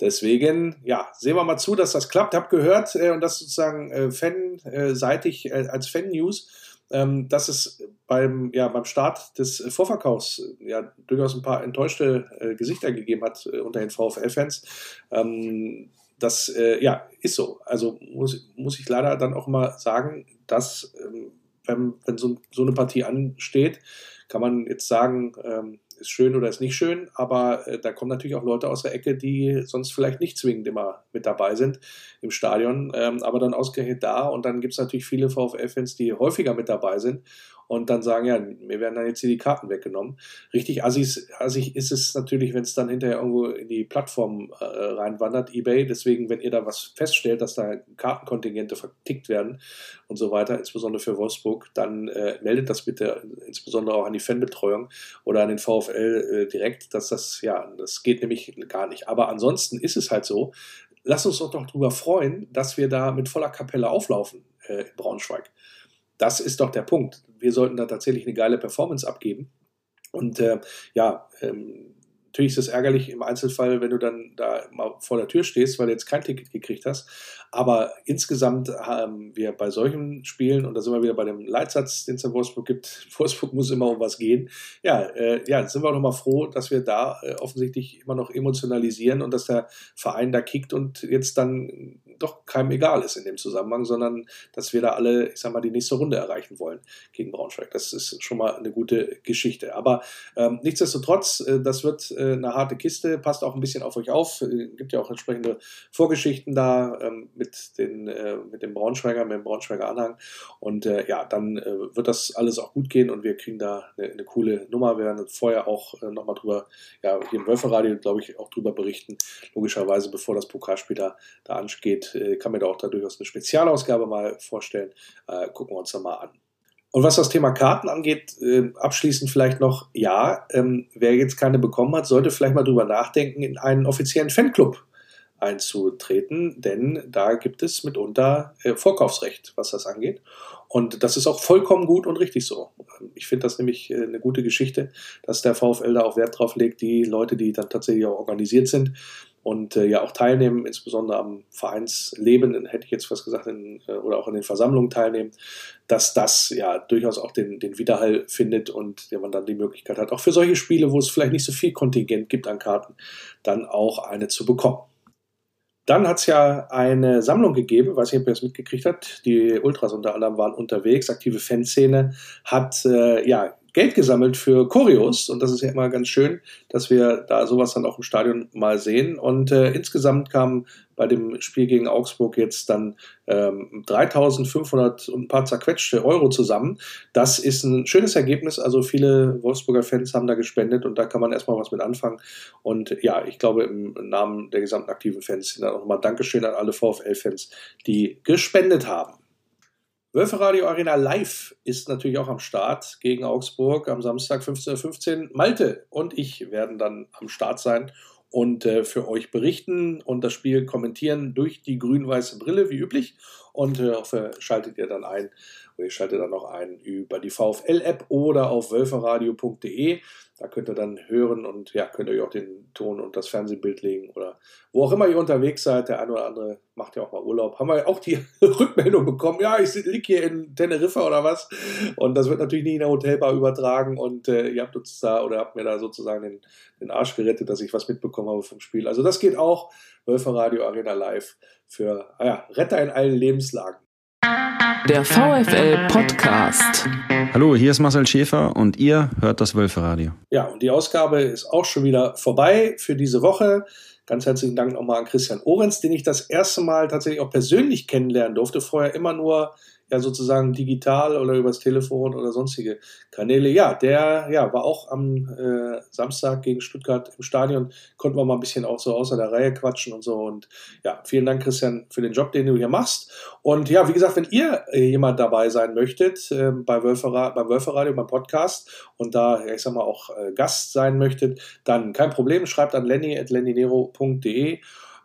Deswegen, ja, sehen wir mal zu, dass das klappt. Hab gehört äh, und das sozusagen äh, fanseitig äh, als Fan-News, ähm, dass es beim, ja, beim Start des Vorverkaufs äh, ja durchaus ein paar enttäuschte äh, Gesichter gegeben hat äh, unter den VfL-Fans. Ähm, Das äh, ja, ist so. Also muss, muss ich leider dann auch mal sagen, dass ähm, wenn, wenn so, so eine Partie ansteht, kann man jetzt sagen, ähm, ist schön oder ist nicht schön, aber äh, da kommen natürlich auch Leute aus der Ecke, die sonst vielleicht nicht zwingend immer mit dabei sind im Stadion, ähm, aber dann ausgerechnet da und dann gibt es natürlich viele VfL-Fans, die häufiger mit dabei sind und dann sagen, ja, mir werden dann jetzt hier die Karten weggenommen. Richtig assis, assig ist es natürlich, wenn es dann hinterher irgendwo in die Plattform äh, reinwandert, eBay. Deswegen, wenn ihr da was feststellt, dass da Kartenkontingente vertickt werden und so weiter, insbesondere für Wolfsburg, dann äh, meldet das bitte insbesondere auch an die Fanbetreuung oder an den VfL äh, direkt, dass das, ja, das geht nämlich gar nicht. Aber ansonsten ist es halt so, lasst uns doch noch drüber freuen, dass wir da mit voller Kapelle auflaufen äh, in Braunschweig. Das ist doch der Punkt. Wir sollten da tatsächlich eine geile Performance abgeben. Und äh, ja, ähm, natürlich ist es ärgerlich im Einzelfall, wenn du dann da mal vor der Tür stehst, weil du jetzt kein Ticket gekriegt hast. Aber insgesamt haben wir bei solchen Spielen, und da sind wir wieder bei dem Leitsatz, den es in Wolfsburg gibt, Wolfsburg muss immer um was gehen. Ja, äh, ja, sind wir auch nochmal froh, dass wir da äh, offensichtlich immer noch emotionalisieren und dass der Verein da kickt und jetzt dann doch keinem egal ist in dem Zusammenhang, sondern dass wir da alle, ich sag mal, die nächste Runde erreichen wollen gegen Braunschweig. Das ist schon mal eine gute Geschichte. Aber ähm, nichtsdestotrotz, äh, das wird äh, eine harte Kiste, passt auch ein bisschen auf euch auf. Äh, gibt ja auch entsprechende Vorgeschichten da ähm, mit, den, äh, mit dem Braunschweiger, mit dem Braunschweiger Anhang. Und äh, ja, dann äh, wird das alles auch gut gehen und wir kriegen da eine, eine coole Nummer. Wir werden vorher auch äh, nochmal drüber, ja, hier im Wölferadio, glaube ich, auch drüber berichten. Logischerweise, bevor das Pokalspiel da, da ansteht. Kann mir da auch da durchaus eine Spezialausgabe mal vorstellen. Äh, gucken wir uns da mal an. Und was das Thema Karten angeht, äh, abschließend vielleicht noch, ja, ähm, wer jetzt keine bekommen hat, sollte vielleicht mal drüber nachdenken, in einen offiziellen Fanclub einzutreten, denn da gibt es mitunter äh, Vorkaufsrecht, was das angeht. Und das ist auch vollkommen gut und richtig so. Ich finde das nämlich äh, eine gute Geschichte, dass der VfL da auch Wert drauf legt, die Leute, die dann tatsächlich auch organisiert sind, und äh, ja auch teilnehmen, insbesondere am Vereinsleben, hätte ich jetzt was gesagt, in, äh, oder auch in den Versammlungen teilnehmen, dass das ja durchaus auch den, den Widerhall findet und ja, man dann die Möglichkeit hat, auch für solche Spiele, wo es vielleicht nicht so viel Kontingent gibt an Karten, dann auch eine zu bekommen. Dann hat es ja eine Sammlung gegeben, weiß nicht, ob ihr das mitgekriegt habt, die Ultras unter anderem waren unterwegs, aktive Fanszene hat äh, ja Geld gesammelt für Choreos und das ist ja immer ganz schön, dass wir da sowas dann auch im Stadion mal sehen und äh, insgesamt kamen bei dem Spiel gegen Augsburg jetzt dann ähm, dreitausendfünfhundert und ein paar zerquetschte Euro zusammen. Das ist ein schönes Ergebnis, also viele Wolfsburger Fans haben da gespendet und da kann man erstmal was mit anfangen und ja, ich glaube im Namen der gesamten aktiven Fans dann auch nochmal Dankeschön an alle VfL-Fans, die gespendet haben. Wölferadio Arena Live ist natürlich auch am Start gegen Augsburg am Samstag fünfzehn Uhr fünfzehn. Malte und ich werden dann am Start sein und äh, für euch berichten und das Spiel kommentieren durch die grün-weiße Brille, wie üblich. Und äh, hoffe, schaltet ihr dann ein, oder ich schalte dann auch ein über die VfL-App oder auf wölferadio punkt de. Da könnt ihr dann hören und ja, könnt ihr euch auch den Ton und das Fernsehbild legen oder wo auch immer ihr unterwegs seid. Der eine oder andere macht ja auch mal Urlaub. Haben wir ja auch die Rückmeldung bekommen, ja, ich liege hier in Teneriffa oder was. Und das wird natürlich nie in der Hotelbar übertragen. Und äh, ihr habt uns da oder habt mir da sozusagen den, den Arsch gerettet, dass ich was mitbekommen habe vom Spiel. Also das geht auch. Wölferadio Arena Live für ah ja, Retter in allen Lebenslagen. Der VfL Podcast. Hallo, hier ist Marcel Schäfer und ihr hört das Wölferadio. Ja, und die Ausgabe ist auch schon wieder vorbei für diese Woche. Ganz herzlichen Dank nochmal an Christian Ohrens, den ich das erste Mal tatsächlich auch persönlich kennenlernen durfte. Vorher immer nur ja sozusagen digital oder übers Telefon oder sonstige Kanäle. Ja, der ja, war auch am äh, Samstag gegen Stuttgart im Stadion. Konnten wir mal ein bisschen auch so außer der Reihe quatschen und so. Und ja, vielen Dank, Christian, für den Job, den du hier machst. Und ja, wie gesagt, wenn ihr äh, jemand dabei sein möchtet, äh, bei Wölfera- beim Wölferadio, beim Podcast und da, ich sag mal, auch äh, Gast sein möchtet, dann kein Problem, schreibt an lenny at lenny nero punkt de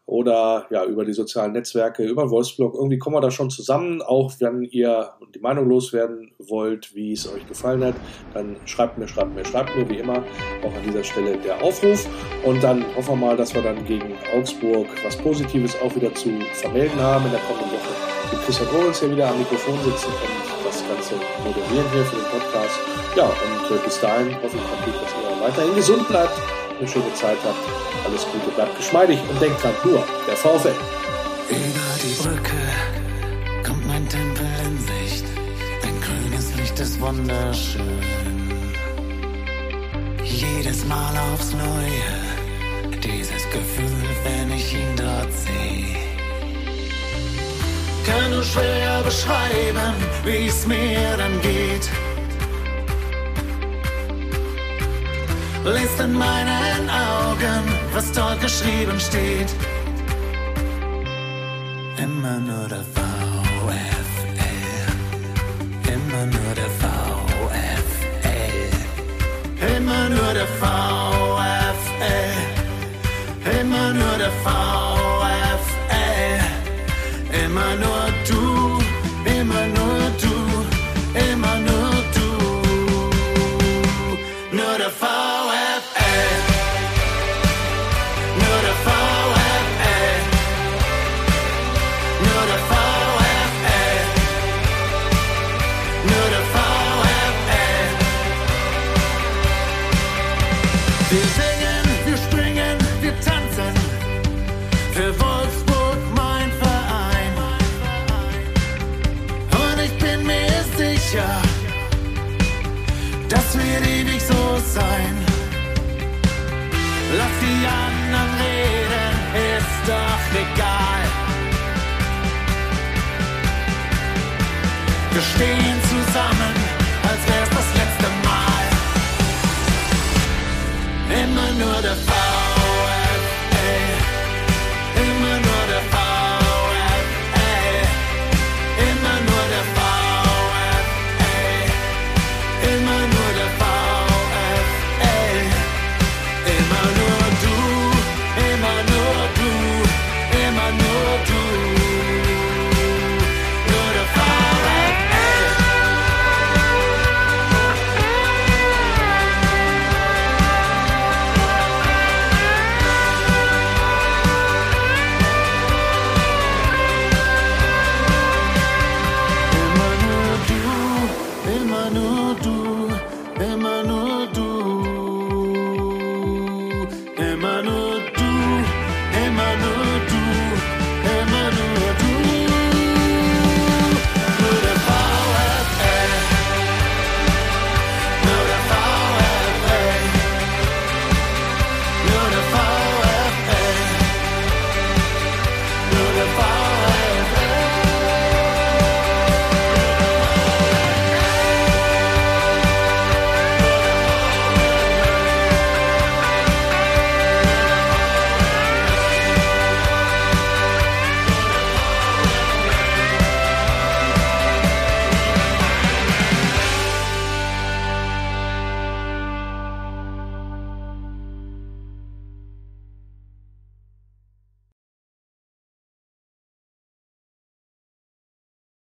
oder ja, über die sozialen Netzwerke, über Voiceblog. Irgendwie kommen wir da schon zusammen. Auch wenn ihr die Meinung loswerden wollt, wie es euch gefallen hat, dann schreibt mir, schreibt mir, schreibt mir, wie immer. Auch an dieser Stelle der Aufruf. Und dann hoffen wir mal, dass wir dann gegen Augsburg was Positives auch wieder zu vermelden haben. In der kommenden Woche wird Christian Ohrens hier wieder am Mikrofon sitzen und das Ganze moderieren hier für den Podcast. Ja, und bis dahin hoffe ich, dass ihr weiterhin gesund bleibt, eine schöne Zeit habt. Alles Gute, bleibt geschmeidig und denkt dran, nur der VfL. Über die Brücke kommt mein Tempel in Sicht. Dein grünes Licht ist wunderschön. Jedes Mal aufs Neue, dieses Gefühl, wenn ich ihn dort sehe. Kann nur schwer beschreiben, wie es mir dann geht. Lest in meinen Augen, was dort geschrieben steht. Immer nur der VfL. Immer nur der VfL. Immer nur der VfL. Immer nur der VfL. Immer nur du. Immer nur du. Immer nur du. Nur der VfL. Das wird ewig so sein. Lass die anderen reden, ist doch egal. Wir stehen zusammen, als wär's das letzte Mal. Immer nur der Fall.